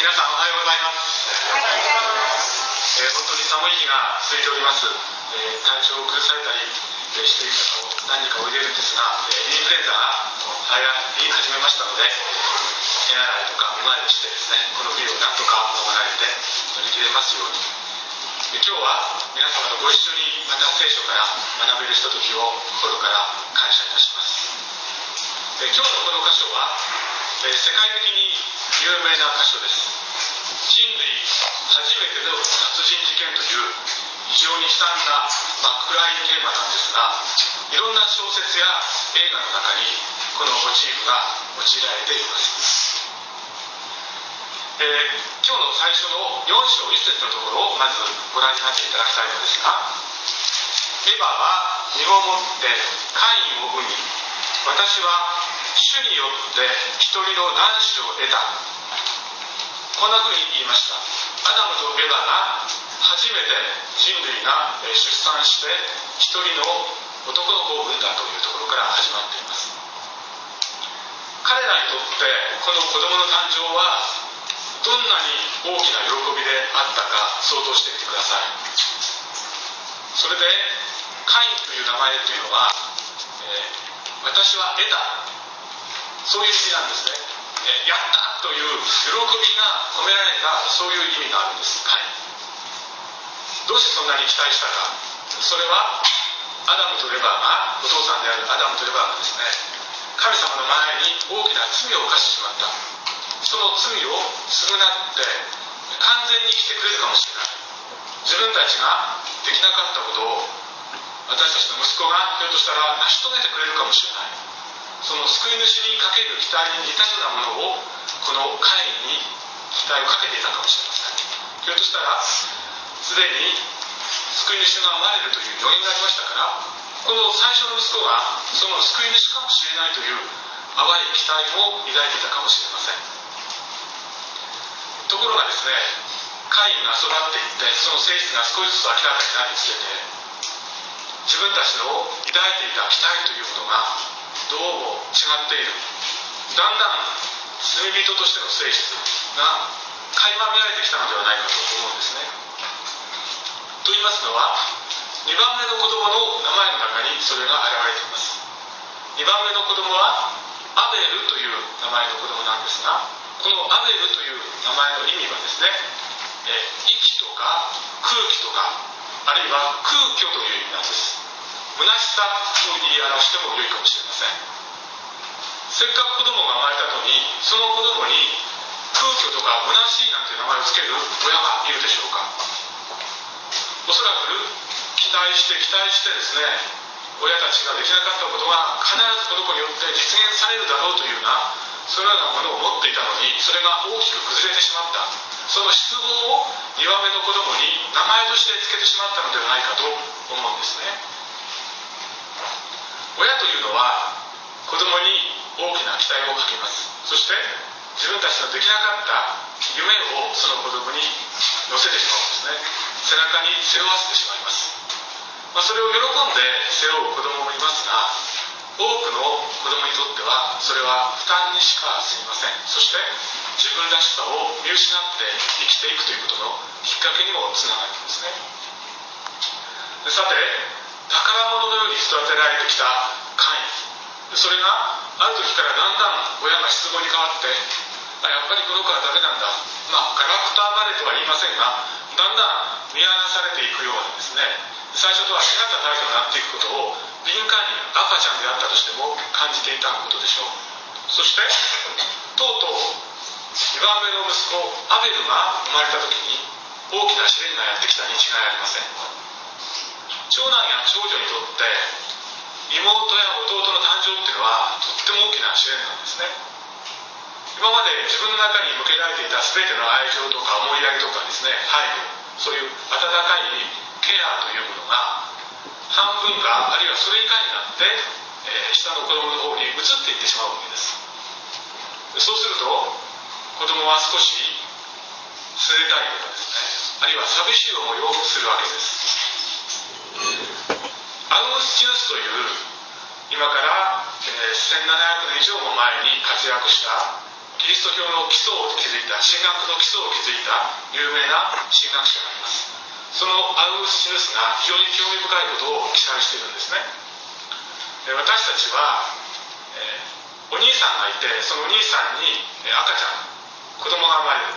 皆さんおはようございます。本当に寒い日が続いております。体調を崩されたりしている方も何人かおいでるんですが、インフルエンザが流行り始めましたので、手洗いとかうまいをしてですね、この冬をなんとか乗り越えて乗り切れますように。今日は皆様とご一緒にまた聖書から学べるひとときを心から感謝いたします。今日のこの箇所は世界的に有名な箇所です。人類初めての殺人事件という非常に悲惨な、暗いテーマなんですが、いろんな小説や映画の中にこのモチーフが用いられています。今日の最初の4章1節のところをまずご覧になっていただきたいのですが、エバは身をもってカインを産み、私は主によって一人の男子を得た。こんなふうに言いました。アダムとエバが初めて人類が出産して一人の男の子を産んだというところから始まっています。彼らにとってこの子供の誕生はどんなに大きな喜びであったか想像してみてください。それでカインという名前というのは、私は得た、そういう意味なんですね。やったという喜びが込められた、そういう意味があるんです。カイン、どうしてそんなに期待したか。それはアダムとエバが、お父さんであるアダムとエバがですね、神様の前に大きな罪を犯してしまった、その罪を償って完全に生きてくれるかもしれない。自分たちができなかったことを私たちの息子がひょっとしたら成し遂げてくれるかもしれない。その救い主にかける期待に似たようなものをこのカインに期待をかけていたかもしれません。ひょっとしたらすでに救い主が生まれるという余韻がありましたから、この最初の息子がその救い主かもしれないという淡い期待を抱いていたかもしれません。ところがですね、カインが育っていって、その性質が少しずつ明らかになりつけて、自分たちの抱いていた期待というものがどうも違っている。だんだん罪人としての性質が垣間見られてきたのではないかと思うんですね。と言いますのは、2番目の子供の名前の中にそれが現れています。2番目の子供はアベルという名前の子供なんですが、このアベルという名前の意味はですね、息とか空気とか、あるいは空虚という意味なんです。虚しさと言い表しても良いかもしれません。せっかく子供が生まれたのに、その子供に空虚とか虚しいなんて名前をつける親がいるでしょうか。おそらく期待してですね、親たちができなかったことが必ずこの子によって実現されるだろうというような、そのようなものを持っていたのに、それが大きく崩れてしまった、その失望を2番目の子供に名前としてつけてしまったのではないかと思うんですね。親というのは子供に大きな期待をかけます。そして自分たちのできなかった夢をその子供に乗せてしまうんですね。背中に背負わせてしまいます。それを喜んで背負う子供もいますが、多くの子供にとってはそれは負担にしかすみません。そして自分らしさを見失って生きていくということのきっかけにもつながるんですね。さて、宝物のように育てられてきたカイン、それがある時からだんだん親が失望に変わって、やっぱりこの子はダメなんだ、ガラクタバレとは言いませんが、だんだん見放されていくようなですね、最初とは違った態度になっていくことを敏感に赤ちゃんであったとしても感じていたことでしょう。そしてとうとう2番目の息子アベルが生まれた時に大きな試練がやってきたに違いありません。長男や長女にとって妹や弟の誕生っていうのはとっても大きな試練なんですね。今まで自分の中に向けられていた全ての愛情とか思いやりとかですね、そういう温かいケアというものが半分か、あるいはそれ以下になって、下の子供の方に移っていってしまうわけです。そうすると子供は少しすれたりとかですね、あるいは寂しい思いをするわけです。アウグスチヌスという今から1700年以上も前に活躍したキリスト教の基礎を築いた、神学の基礎を築いた有名な神学者がいます。そのアウグスチヌスが非常に興味深いことを記載しているんですね。私たちは、お兄さんがいて、そのお兄さんに赤ちゃん、子供が生まれる。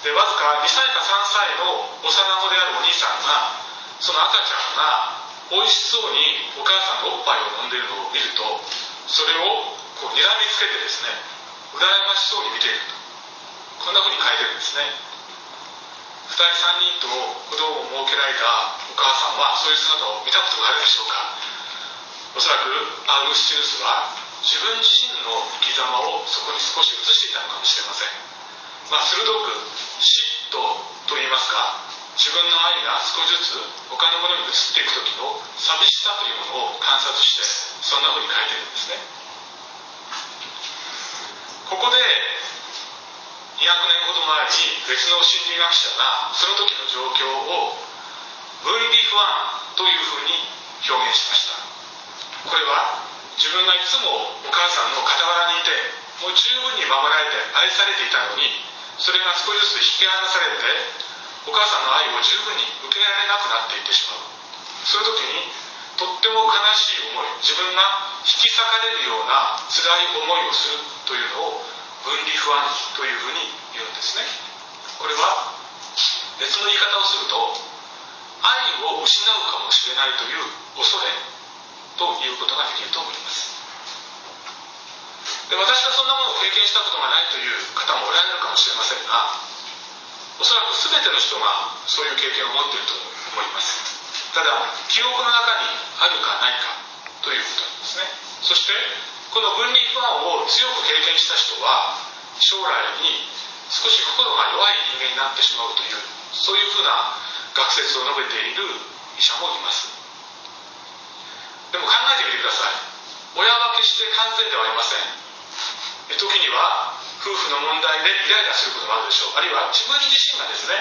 で、わずか2歳か3歳の幼子であるお兄さんが、その赤ちゃんがおいしそうにお母さんのおっぱいを飲んでいるのを見ると、それをこう睨みつけてですね、羨ましそうに見ていると、こんな風に書いてるんですね。2人3人と子供を設けられたお母さんは、そういう姿を見たことがあるでしょうか。おそらくアウグスチヌスは自分自身の生き様をそこに少し移していたのかもしれません。鋭く嫉妬といいますか、自分の愛が少しずつ他のものに移っていく時の寂しさというものを観察して、そんなふうに書いているんですね。ここで200年ほど前に別の心理学者がその時の状況を分離不安というふうに表現しました。これは自分がいつもお母さんの傍らにいて、もう十分に守られて愛されていたのに、それが少しずつ引き離されて、お母さんの愛を十分に受けられなくなっていってしまう。そういう時にとっても悲しい思い、自分が引き裂かれるような辛い思いをするというのを分離不安というふうに言うんですね。これは別の言い方をすると、愛を失うかもしれないという恐れということができると思います。で、私がそんなものを経験したことがないという方もおられるかもしれませんが、おそらく全ての人がそういう経験を持っていると思います。ただ、記憶の中にあるかないかということなんですね。そして、この分離不安を強く経験した人は、将来に少し心が弱い人間になってしまうという、そういうふうな学説を述べている医者もいます。でも考えてみてください。親は決して完全ではありません。時には夫婦の問題でイライラすることもあるでしょう。あるいは自分自身がですね、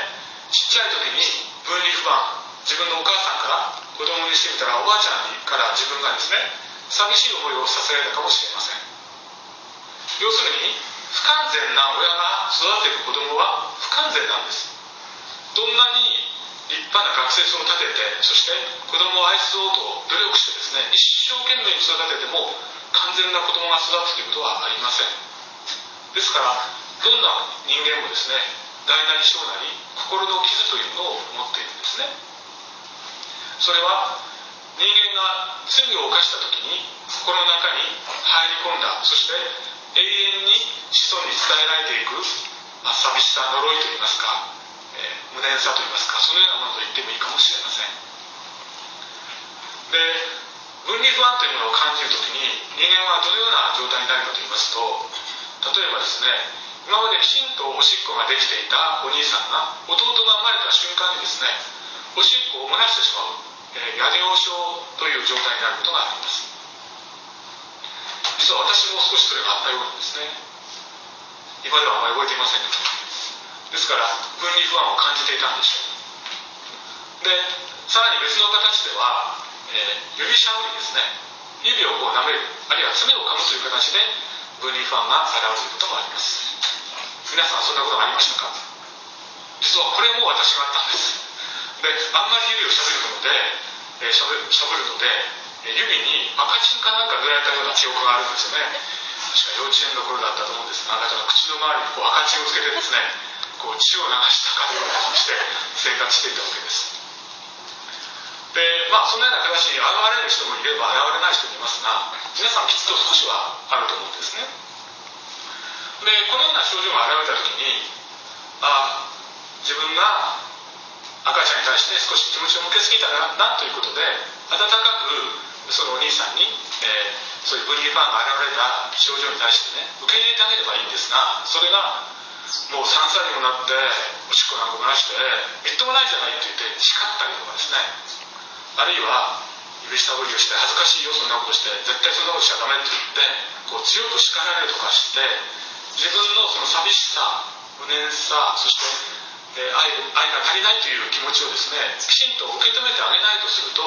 ちっちゃい時に分離不安、自分のお母さんから子供にしてみたら、おばあちゃんから自分がですね、寂しい思いをさせられたかもしれません。要するに、不完全な親が育てる子供は不完全なんです。どんなに立派な学説を立てて、そして子供を愛そうと努力してですね、一生懸命に育てても完全な子供が育つということはありません。ですから、どんな人間もですね、大なり小なり心の傷というのを持っているんですね。それは、人間が罪を犯した時に心の中に入り込んだ、そして永遠に子孫に伝えられていく、寂しさ、呪いといいますか、無念さといいますか、そのようなものと言ってもいいかもしれません。で、分離不安というものを感じるときに、人間はどのような状態になるかと言いますと、例えばですね、今まできちんとおしっこができていたお兄さんが、弟が生まれた瞬間にですね、おしっこを漏らしてしまう、夜尿症という状態になることがあります。実は私も少しそれがあったようなんですね。今ではあまり覚えていませんけど、ですから分離不安を感じていたんでしょう。で、さらに別の形では、指しゃぶりですね、指をこう舐める、あるいは爪を噛むという形で分離不安が現れることもあります。皆さん、そんなことがありましたか？実はこれも私があったんです。で、あんまり指をしゃぶるので、指に赤チンかなんか塗られたような記憶があるんですよね。確か幼稚園の頃だったと思うんですが、赤ちゃんが口の周りにこう赤チンをつけてですね、こう血を流したかのような感じで生活していたわけです。で、そのような形に現れる人もいれば現れない人もいますが、皆さんきっと少しはあると思うんですね。で、このような症状が現れた時に、自分が赤ちゃんに対して少し気持ちを向けすぎたなということで、温かくそのお兄さんに、そういう分離不安が現れた症状に対してね、受け入れてあげればいいんですが、それがもう3歳にもなっておしっこなんか漏らしてみっともないじゃないって言って叱ったりとかですね、あるいは指下ぶりをして恥ずかしいよ、そんなことして絶対そんなことしちゃダメって言って、こう強く叱られるとかして、自分のその寂しさ、無念さ、そして愛が足りないという気持ちをですね、きちんと受け止めてあげないとすると、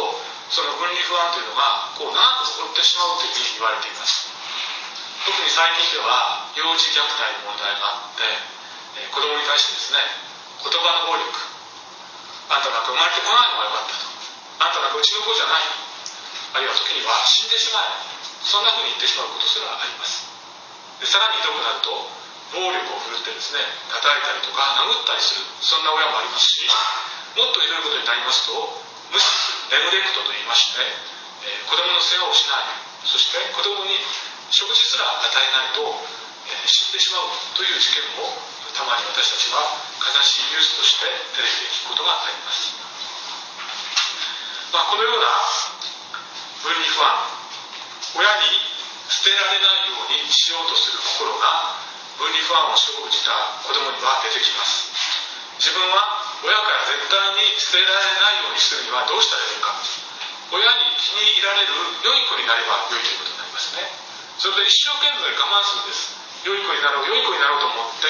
その分離不安というのがこう長く残ってしまうというふうに言われています。特に最近では幼児虐待の問題があって、子どもに対してですね、言葉の暴力、あんたなんか生まれてこないのがよかったと、あんたなんかうちの子じゃない、あるいは時には死んでしまえ、そんなふうに言ってしまうことすらあります。でさらにひどくなると暴力を振るってですね、叩いたりとか殴ったりする、そんな親もありますし、もっとひどいことになりますと無視する、ネグレクトと言いまして、子どもの世話をしない、そして子どもに食事すら与えないと、死んでしまうという事件もたまに私たちは悲しいニュースとして出てきることがあります。このような分離不安、親に捨てられないようにしようとする心が分離不安を生じた子どもには出てきます。自分は親から絶対に捨てられないようにするにはどうしたらいいのか、親に気に入られる良い子になれば良いということになりますね。それで一生懸命我慢するんです。良い子になろう、良い子になろうと思って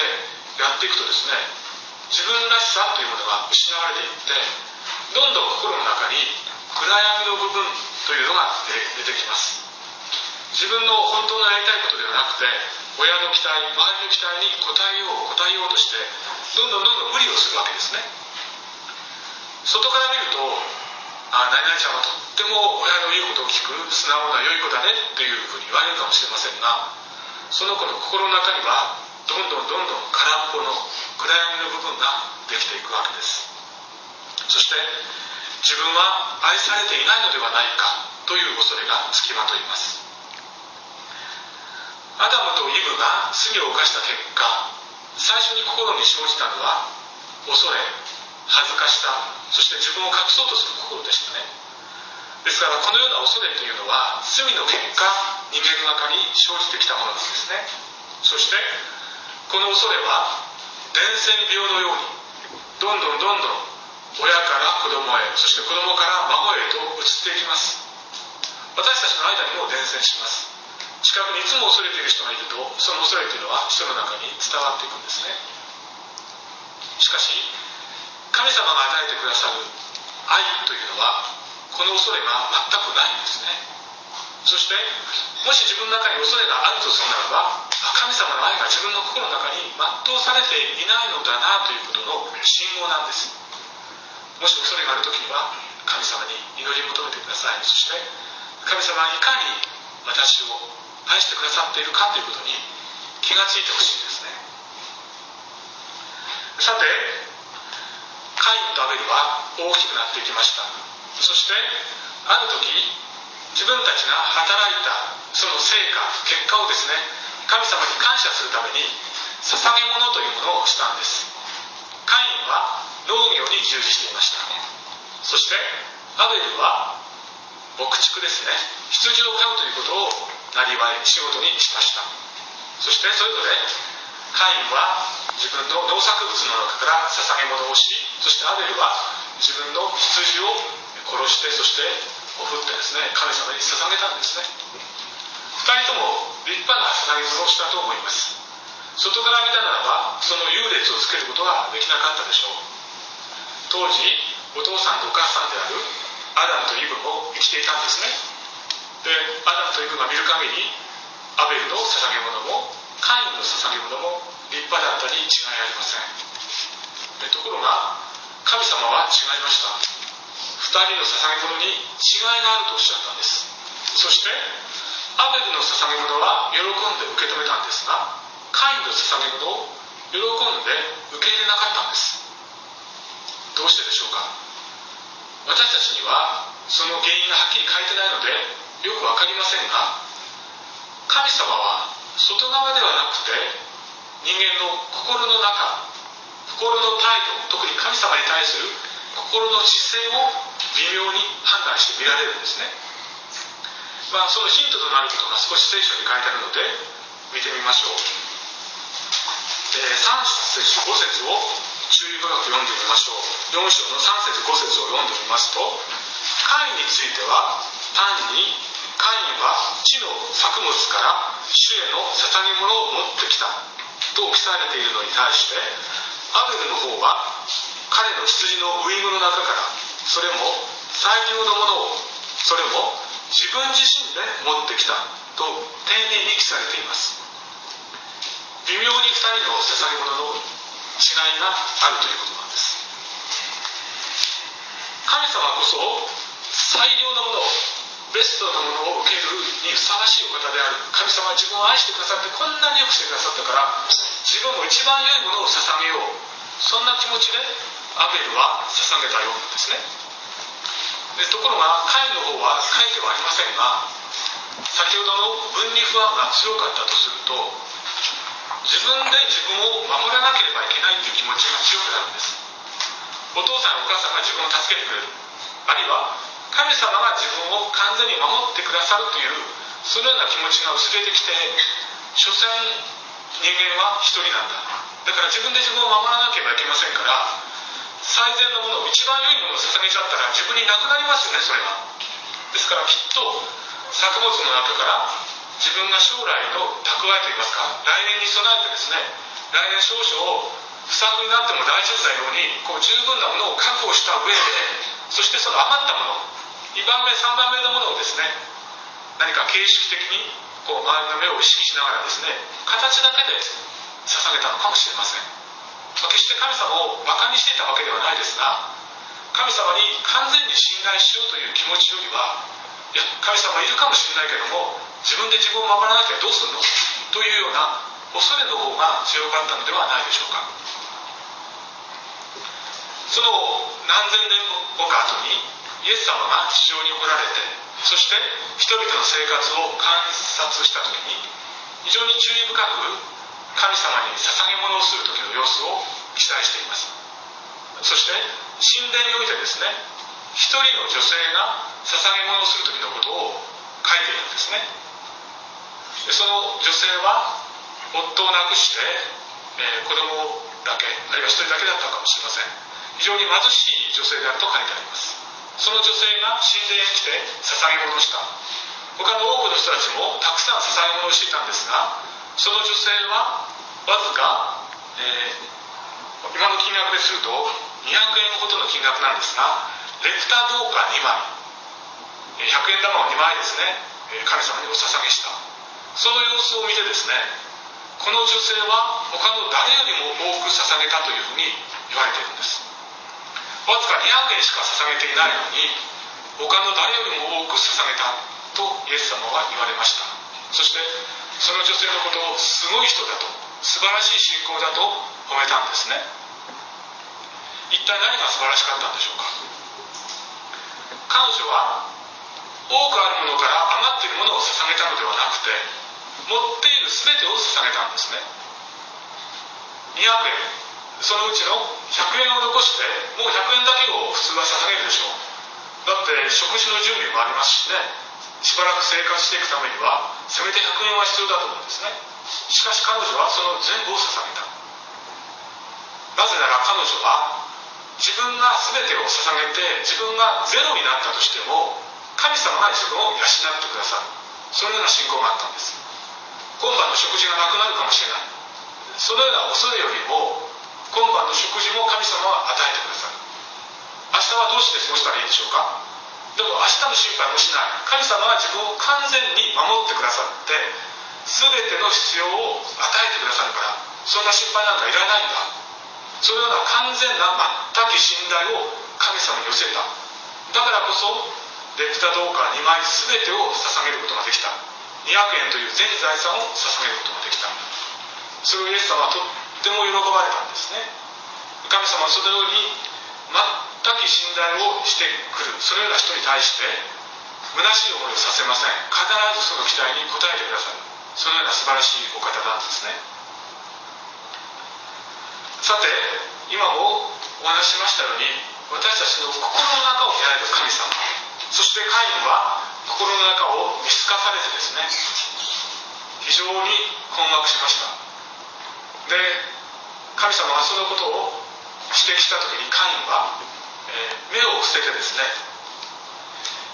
やっていくとですね、自分らしさというものが失われていって、どんどん心の中に暗闇の部分というのが出てきます。自分の本当のやりたいことではなくて、親の期待、周りの期待に応えようとして、どんどん無理をするわけですね。外から見ると、何々ちゃんはとっても親の言うことを聞く素直な良い子だねっていうふうに言われるかもしれませんが、その子の心の中にはどんどん空っぽの暗闇の部分ができていくわけです。そして自分は愛されていないのではないかという恐れがつきまといます。アダムとイブが罪を犯した結果、最初に心に生じたのは恐れ、恥ずかしさ、そして自分を隠そうとする心でしたね。ですからこのような恐れというのは罪の結果、人間の中に生じてきたものなんですね。そしてこの恐れは伝染病のようにどんどん親から子供へ、そして子供から孫へと移っていきます。私たちの間にも伝染します。近くにいつも恐れている人がいると、その恐れというのは人の中に伝わっていくんですね。しかし神様が与えてくださる愛というのは、この恐れが全くないんですね。そしてもし自分の中に恐れがあるとするならば、神様の愛が自分の心の中に全うされていないのだなということの信号なんです。もし恐れがあるときには神様に祈り求めてください。そして神様はいかに私を愛してくださっているかということに気がついてほしいんですね。さて、カインとアベルは大きくなっていきました。そしてある時、自分たちが働いたその成果、結果をですね、神様に感謝するために捧げ物というものをしたんです。カインは農業に従事していました。そしてアベルは牧畜ですね、羊を飼うということをなりわい、仕事にしました。そしてそれぞれカインは自分の農作物の中から捧げ物をし、そしてアベルは自分の羊を殺して、そして送ってですね、神様に捧げたんですね。二人とも立派な捧げ物をしたと思います。外から見たならばその優劣をつけることはできなかったでしょう。当時お父さんとお母さんであるアダムとイブも生きていたんですね。で、アダムとイブが見る限り、アベルの捧げ物もカインの捧げ物も立派だったに違いありません。ところが神様は違いました。二人の捧げ物に違いがあるとおっしゃったんです。そしてアベルの捧げ物は喜んで受け止めたんですが、カインの捧げ物を喜んで受け入れなかったんです。どうしてでしょうか。私たちにはその原因がはっきり書いてないのでよくわかりませんが、神様は外側ではなくて、人間の心の中、心の態度、特に神様に対する心の姿勢を微妙に判断して見られるんですね。そのヒントとなることが少し聖書に書いてあるので見てみましょう。3節5節を注意深く読んでみましょう。4章の3節5節を読んでみますと、カインについては単にカインは地の作物から主への捧げ物を持ってきたと記されているのに対して、アベルの方は彼の羊のウイングの中から、それも最良のものを、それも自分自身で持ってきたと丁寧に記されています。微妙に2人の捧げ物の違いがあるということなんです。神様こそ最良のものを、ベストなものを受けるにふさわしいお方である。神様は自分を愛してくださって、こんなに良くしてくださったから、自分も一番良いものを捧げよう、そんな気持ちでアベルは捧げたようなんですね。でところがカインの方は書いてはありませんが、先ほどの分離不安が強かったとすると、自分で自分を守らなければいけないという気持ちが強くなるんです。お父さんやお母さんが自分を助けてくれる、あるいは神様が自分を完全に守ってくださるという、そのような気持ちが薄れてきて、所詮人間は一人なんだ、だから自分で自分を守らなければいけませんから、最善のものを、一番良いものを捧げちゃったら自分になくなりますよね、それは。ですからきっと作物の中から自分が将来の蓄えといいますか、来年に備えてですね、来年少々不作になっても大丈夫なように、こう十分なものを確保した上で、そしてその余ったもの、2番目3番目のものをですね、何か形式的にこう周りの目を意識しながらですね、形だけで捧げたのかもしれません。決して神様をバカにしていたわけではないですが、神様に完全に信頼しようという気持ちよりは、いや神様いるかもしれないけども、自分で自分を守らなきゃどうするのというような恐れの方が強かったのではないでしょうか。その何千年後か後にイエス様が地上に来られて、そして人々の生活を観察した時に、非常に注意深く神様に捧げ物をする時の様子を記載しています。そして神殿においてですね、一人の女性が捧げ物をする時のことを書いているんですね。でその女性は夫を亡くして、子供だけ、あるいは一人だけだったかもしれません。非常に貧しい女性であると書いてあります。その女性が神殿へ来て捧げ物をした。他の多くの人たちもたくさん捧げ物をしていたんですが、その女性はわずか、今の金額ですると200円ほどの金額なんですが、レプタ銅貨2枚、100円玉を2枚ですね、神様にお捧げした。その様子を見てですね、この女性は他の誰よりも多く捧げたというふうに言われているんです。わずか200円しか捧げていないのに、他の誰よりも多く捧げたとイエス様は言われました。そしてその女性のことをすごい人だと、素晴らしい信仰だと褒めたんですね。一体何が素晴らしかったんでしょうか。彼女は多くあるものから余っているものを捧げたのではなくて、持っている全てを捧げたんですね。200円、そのうちの100円を残して、もう100円だけを普通は捧げるでしょう。だって食事の準備もありますしね、しばらく生活していくためにはせめて100円は必要だと思うんですね。しかし彼女はその全部を捧げた。なぜなら彼女は自分が全てを捧げて、自分がゼロになったとしても神様が自分を養ってくださる、そのような信仰があったんです。今晩の食事がなくなるかもしれない、そのような恐れよりも、今晩の食事も神様は与えてくださる。明日はどうして過ごしたらいいでしょうか。でも明日の心配もしない、神様は自分を完全に守ってくださって、全ての必要を与えてくださるから、そんな心配なんかいらないんだ、そのような完全な全く信頼を神様に寄せた。だからこそレプタ銅貨2枚全てを捧げることができた。200円という全財産を捧げることができた。それをイエス様はとっても喜ばれたんですね。神様はそのように全く信頼をしてくる、そのような人に対して虚しい思いをさせません。必ずその期待に応えてくださる、そのような素晴らしいお方なんですね。さて、今もお話ししましたように、私たちの心の中を見られる神様、そしてカインは心の中を見透かされてですね、非常に困惑しました。で、神様がそのことを指摘したときに、カインは、目を伏せてですね、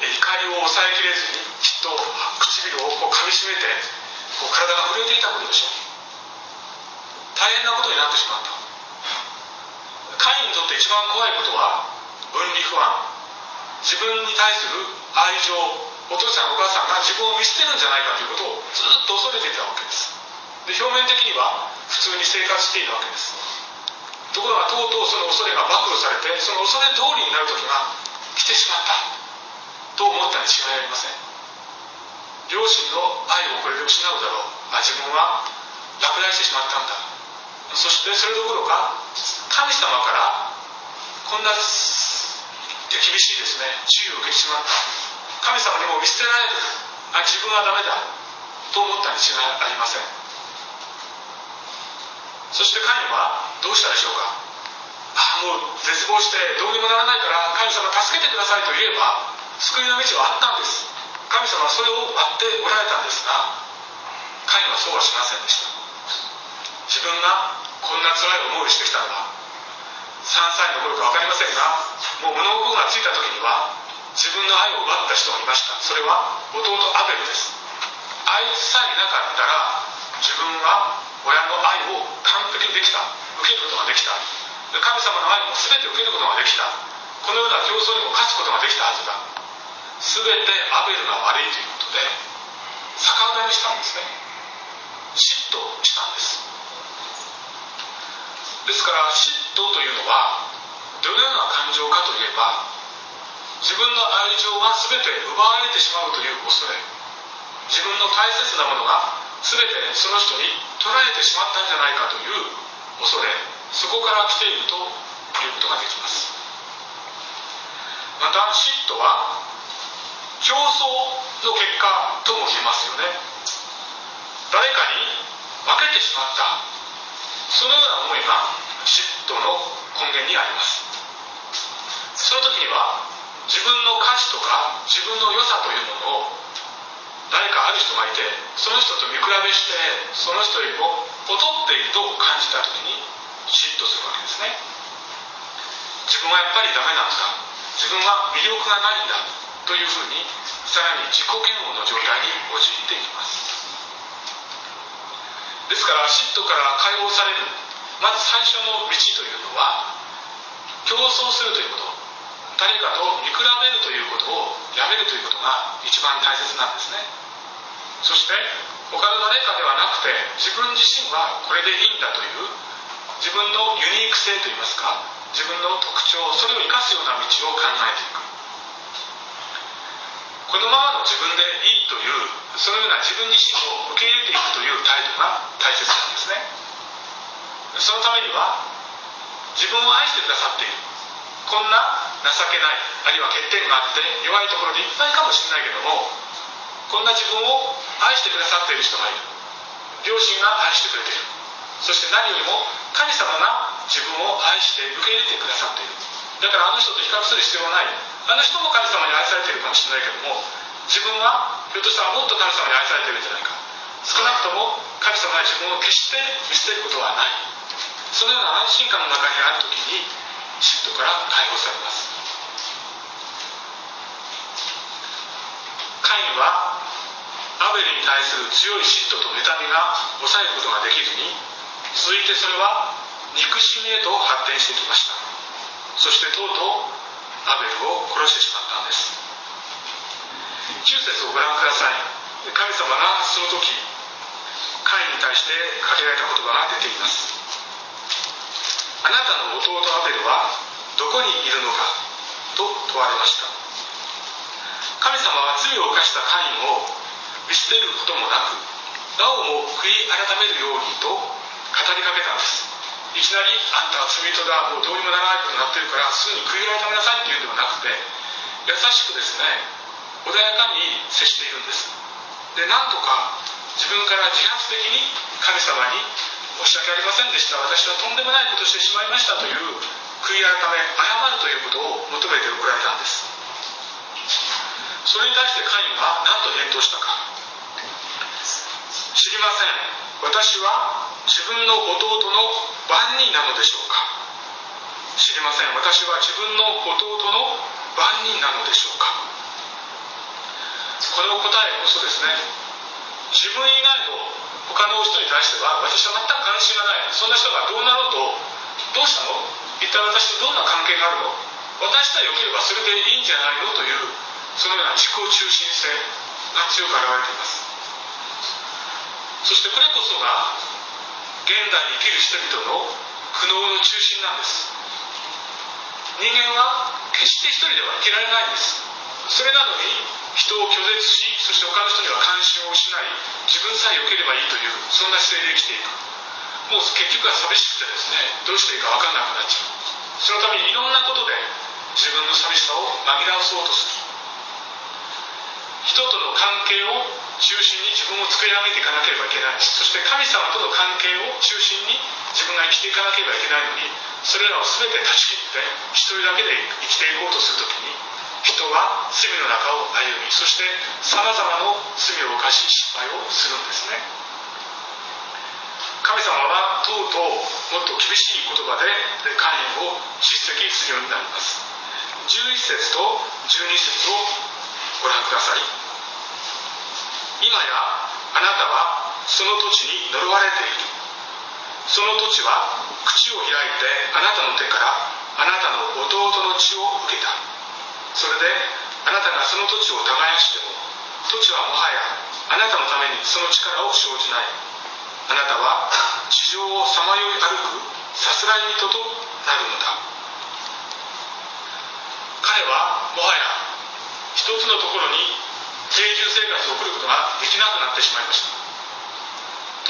怒りを抑えきれずに、きっと唇をこう噛みしめて、こう体が震えていたことでしょう。大変なことになってしまった。カインにとって一番怖いことは分離不安、自分に対する愛情、お父さんお母さんが自分を見捨てるんじゃないかということをずっと恐れていたわけです。で、表面的には普通に生活しているわけです。ところがとうとうその恐れが暴露されて、その恐れ通りになる時が来てしまったと思ったに違いありません。両親の愛をこれで失うだろう、自分は落第してしまったんだ、そしてそれどころか神様からこんな厳しいですね注意を受けてしまった、神様にも見捨てられる、自分はダメだと思ったに違いありません。そしてカインはどうしたでしょうか。もう絶望してどうにもならないから神様助けてくださいと言えば救いの道はあったんです。神様はそれを待っておられたんですが、カインはそうはしませんでした。自分がこんな辛い思いをしてきたんだ、3歳の頃か分かりませんが、もう物心がついた時には自分の愛を奪った人がいました。それは弟アベルです。あいつさえいなかったら自分は親の愛を完璧にできた、受けることができた、神様の愛も全て受けることができた、このような競争にも勝つことができたはずだ、全てアベルが悪いということで逆恨みしたんですね。嫉妬したんです。ですから嫉妬というのはどのような感情かといえば、自分の愛情が全て奪われてしまうという恐れ、自分の大切なものが全てその人に取られてしまったんじゃないかという恐れ、そこから来ているということができます。また嫉妬は競争の結果とも言えますよね。誰かに負けてしまった、そのような思いが嫉妬の根源にあります。その時には自分の価値とか自分の良さというものを、誰かある人がいてその人と見比べしてその人よりも劣っていると感じた時に嫉妬するわけですね。自分はやっぱりダメなんだ、自分は魅力がないんだというふうにさらに自己嫌悪の状態に陥っていきます。ですから嫉妬から解放されるまず最初の道というのは、競争するということ、誰かと見比べるということをやめるということが一番大切なんですね。そして他の誰かではなくて自分自身はこれでいいんだという自分のユニーク性といいますか、自分の特徴、それを生かすような道を考えていく、このままの自分でいいという、そのような自分自身を受け入れていくという態度が大切なんですね。そのためには自分を愛してくださっている、こんな情けない、あるいは欠点があって弱いところでいっぱいかもしれないけども、こんな自分を愛してくださっている人がいる、両親が愛してくれている、そして何よりも神様が自分を愛して受け入れてくださっている、だからあの人と比較する必要はない、あの人も神様に愛されているかもしれないけども、自分はひょっとしたらもっと神様に愛されているんじゃないか、少なくとも神様は自分を決して見捨てることはない、そのような安心感の中にある時に嫉妬から解放されます。カインはアベルに対する強い嫉妬と妬みが抑えることができずに、続いてそれは憎しみへと発展してきました。そしてとうとうアベルを殺してしまったんです。9節をご覧ください。神様がその時カインに対してかけられた言葉が出ています。あなたの弟アベルはどこにいるのかと問われました。神様は罪を犯したカインを見捨てることもなく、なおも悔い改めるようにと語りかけたんです。いきなりあんたは罪人だ、もうどうにもならないことになってるからすぐに悔い改めなさいというのではなくて、優しくですね、穏やかに接しているんです。で、なんとか自分から自発的に神様に申し訳ありませんでした、私はとんでもないことをしてしまいましたという悔い改め、謝るということを求めておられたんです。それに対してカインは何と返答したか。知りません、私は自分の弟の番人なのでしょうか。知りません、私は自分の弟の番人なのでしょうか。この答えこそですね、自分以外の他の人に対しては私は全く関心がない、そんな人がどうなろうと、どうしたの、一体私とどんな関係があるの、私さえ良ければそれでいいんじゃないのというそのような自己中心性が強く表れています。そしてこれこそが現代に生きる人々の苦悩の中心なんです。人間は決して一人では生きられないんです。それなのに人を拒絶し、そして他の人には関心を失い、自分さえ良ければいいという、そんな姿勢で生きていく。もう結局は寂しくてですね、どうしていいか分かんなくなっちゃう。そのためにいろんなことで自分の寂しさを紛らわそうとする。人との関係を中心に自分を作り上げていかなければいけないし、そして神様との関係を中心に自分が生きていかなければいけないのに、それらを全て断ち切って一人だけで生きていこうとするときに、人は罪の中を歩み、そしてさまざまの罪を犯し失敗をするんですね。神様はとうとうもっと厳しい言葉でカインを叱責するようになります。11節と12節をご覧ください。今やあなたはその土地に呪われている。その土地は口を開いてあなたの手からあなたの弟の血を受けた。それであなたがその土地を耕しても、土地はもはやあなたのためにその力を生じない。あなたは地上をさまよい歩くさすらい人となるのだ。彼はもはや一つのところに永住生活を送ることができなくなってしまいました。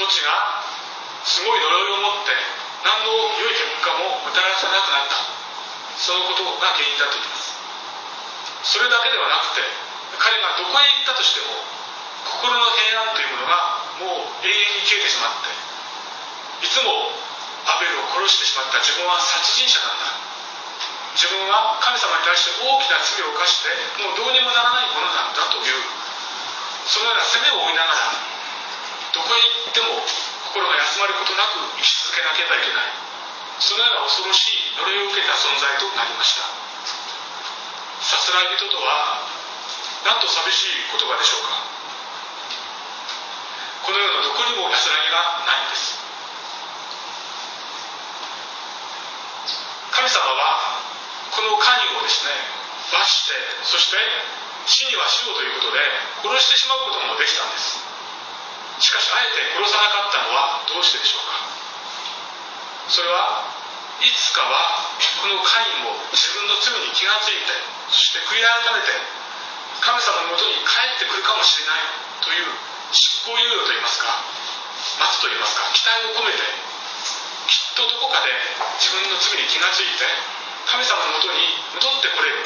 土地がすごい呪いを持って何の良い結果ももたらさなくなった、そのことが原因だと言います。それだけではなくて、彼がどこへ行ったとしても心の平安というものがもう永遠に消えてしまって、いつもアベルを殺してしまった自分は殺人者なんだ、自分は神様に対して大きな罪を犯してもうどうにもならないものなんだという、そのような責めを負いながらどこへ行っても心が休まることなく生き続けなければいけない、そのような恐ろしい呪いを受けた存在となりました。さすらい人とはなんと寂しい言葉でしょうか。この世のどこにも安らぎがないんです。神様はこのカインをですね、罰して、そして死には死をということで殺してしまうこともできたんです。しかしあえて殺さなかったのはどうしてでしょうか。それはいつかはこのカインも自分の罪に気がついて、そして悔い改めて神様のもとに帰ってくるかもしれないという執行猶予といいますか、待つといいますか、期待を込めてきっとどこかで自分の罪に気がついて神様のもとに戻ってこれる、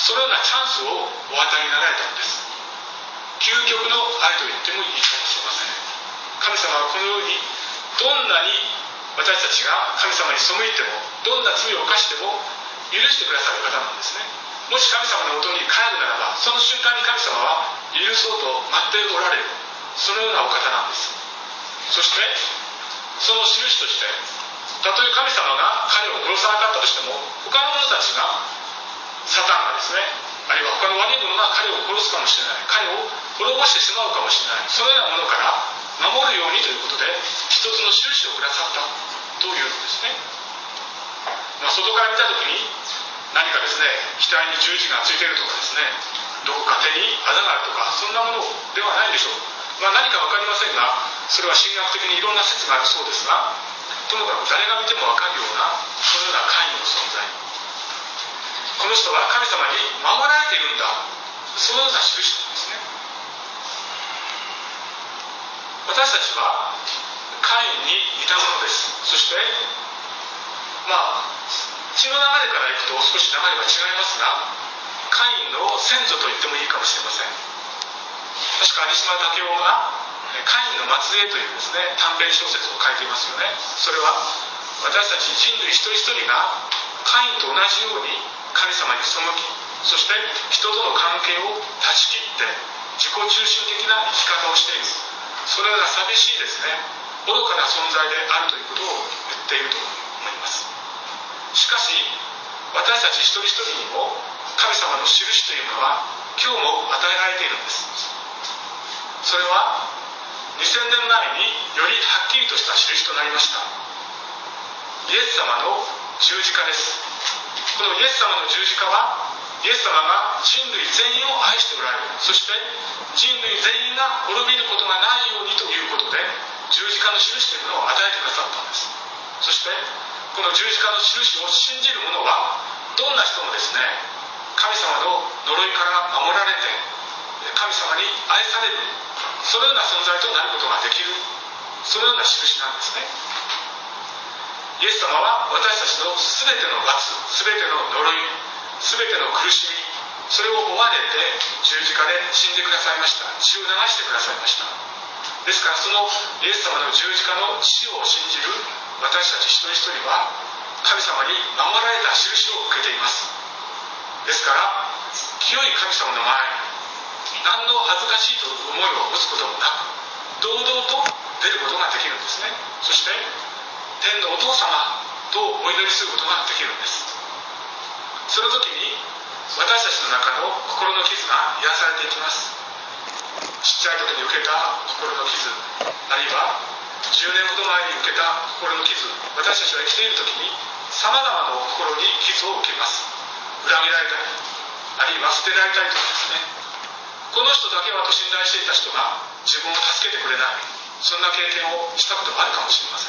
そのようなチャンスをお与えになられたのです。究極の愛と言ってもいいかもしれません。神様はこのように、どんなに私たちが神様に背いても、どんな罪を犯しても許してくださる方なんですね。もし神様のもとに帰るならば、その瞬間に神様は許そうと待っておられる、そのようなお方なんです。そしてその印として、たとえ神様が彼を殺さなかったとしても、他の者たちが、サタンがですね、あるいは他の悪い者が彼を殺すかもしれない、彼を滅ぼしてしまうかもしれない、そのようなものから守るようにということで一つの印をくださったというのですね。外から見たときに何かですね、額に十字がついているとかですね、どこか手にあざがあるとか、そんなものではないでしょう。何か分かりませんが、それは神学的にいろんな説があるそうですが、ともかく誰が見ても分かるような、そのようなカインの存在、この人は神様に守られているんだ、そのような印なんですね。私たちはカインに似たものです。そして血の流れからいくと少し流れは違いますが、カインの先祖と言ってもいいかもしれません。確か有島武雄がカインの末裔というですね、短編小説を書いていますよね。それは私たち人類一人一人がカインと同じように神様に背き、そして人との関係を断ち切って自己中心的な生き方をしている、それが寂しいですね、愚かな存在であるということを言っていると思います。しかし私たち一人一人にも神様の印というのは今日も与えられているんです。それは2000年前によりはっきりとした印となりました。イエス様の十字架です。このイエス様の十字架はイエス様が人類全員を愛しておられる、そして人類全員が滅びることがないようにということで十字架の印というものを与えてくださったんです。そしてこの十字架の印を信じる者はどんな人もですね、神様の呪いから守られて神様に愛される、そのような存在となることができる、そのような印なんですね。イエス様は私たちの全ての罰、全ての呪い、全ての苦しみ、それを追われて十字架で死んでくださいました。血を流してくださいました。ですからそのイエス様の十字架の死を信じる私たち一人一人は神様に守られた印を受けています。ですから清い神様の前に何の恥ずかしいという思いを持つこともなく堂々と出ることができるんですね。そして天のお父様とお祈りすることができるんです。その時に私たちの中の心の傷が癒されていきます。ちっちゃい時に受けた心の傷、あるいは10年ほど前に受けた心の傷、私たちは生きている時にさまざまな心に傷を受けます。恨みられたり、あるいは捨てられたりとかですね、この人だけはと信頼していた人が自分を助けてくれない、そんな経験をしたことがあるかもしれません。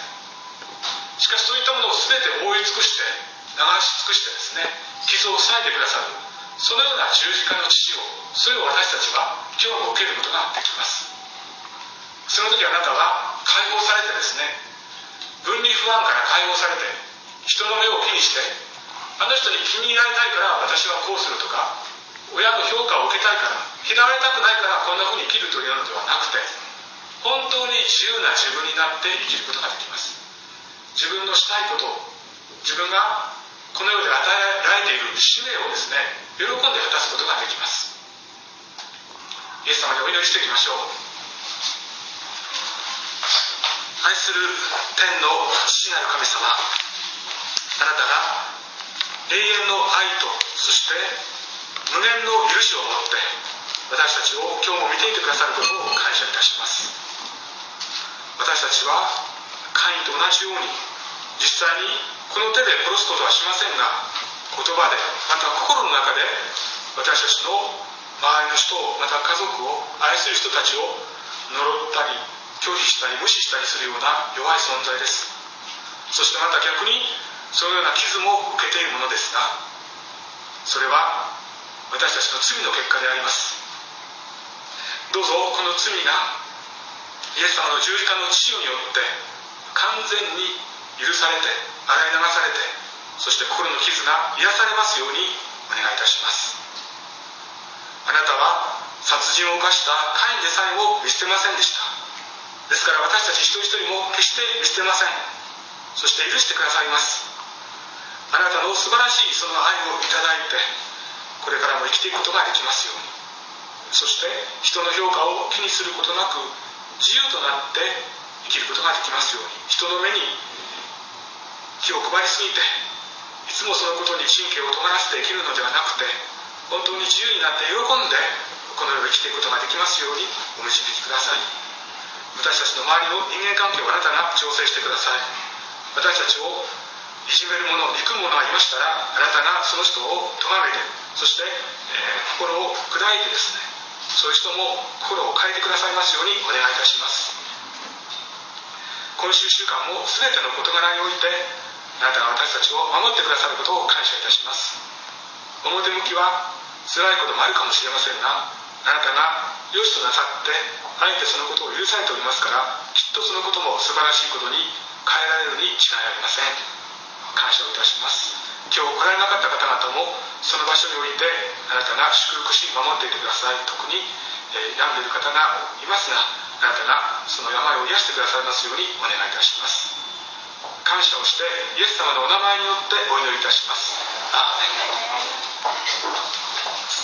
しかしそういったものを全て覆い尽くして流し尽くしてですね、傷を塞いでくださる、そのような十字架の父を、それを私たちは今日も受けることができます。その時あなたは解放されてですね、分離不安から解放されて、人の目を気にして、あの人に気に入られたいから私はこうするとか、親の評価を受けたいから、嫌われたくないからこんな風に生きるというのではなくて、本当に自由な自分になって生きることができます。自分のしたいことを、自分がこの世で与えられている使命をですね、喜んで果たすことができます。イエス様にお祈りしていきましょう。愛する天の父なる神様、あなたが永遠の愛と、そして無限の許しを持って私たちを今日も見ていてくださることを感謝いたします。私たちはカインと同じように実際にこの手で殺すことはしませんが、言葉で、また心の中で私たちの周りの人を、また家族を愛する人たちを呪ったり拒否したり無視したりするような弱い存在です。そしてまた逆にそのような傷も受けているものですが、それは私たちの罪の結果であります。どうぞこの罪がイエス様の十字架の血によって完全に許されて、洗い流されて、そして心の傷が癒されますようにお願いいたします。あなたは殺人を犯したカインでさえも見捨てませんでした。ですから私たち一人一人も決して見捨てません。そして許してくださいます。あなたの素晴らしいその愛をいただいて、これからも生きていくことができますように。そして人の評価を気にすることなく自由となって生きることができますように。人の目に気を配りすぎて、いつもそのことに神経を尖らせて生きるのではなくて、本当に自由になって喜んでこの世を生きていくことができますようにお導きください。私たちの周りの人間関係をあなたが調整してください。私たちをいじめる者、憎む者がいましたら、あなたがその人を咎めて、そして、心を砕いてですね、そういう人も心を変えてくださいますようにお願いいたします。今週1週間も全ての事柄において、あなたが私たちを守ってくださることを感謝いたします。表向きは辛いこともあるかもしれませんが、あなたが良しとなさってあえてそのことを許されておりますから、きっとそのことも素晴らしいことに変えられるに違いありません。感謝をいたします。今日来られなかった方々もその場所においてあなたが祝福し守っていてください。特に病んでいる方がいますが、あなたがその病を癒してくださいますようにお願いいたします。感謝をしてイエス様のお名前によってお祈りいたします。アーメン。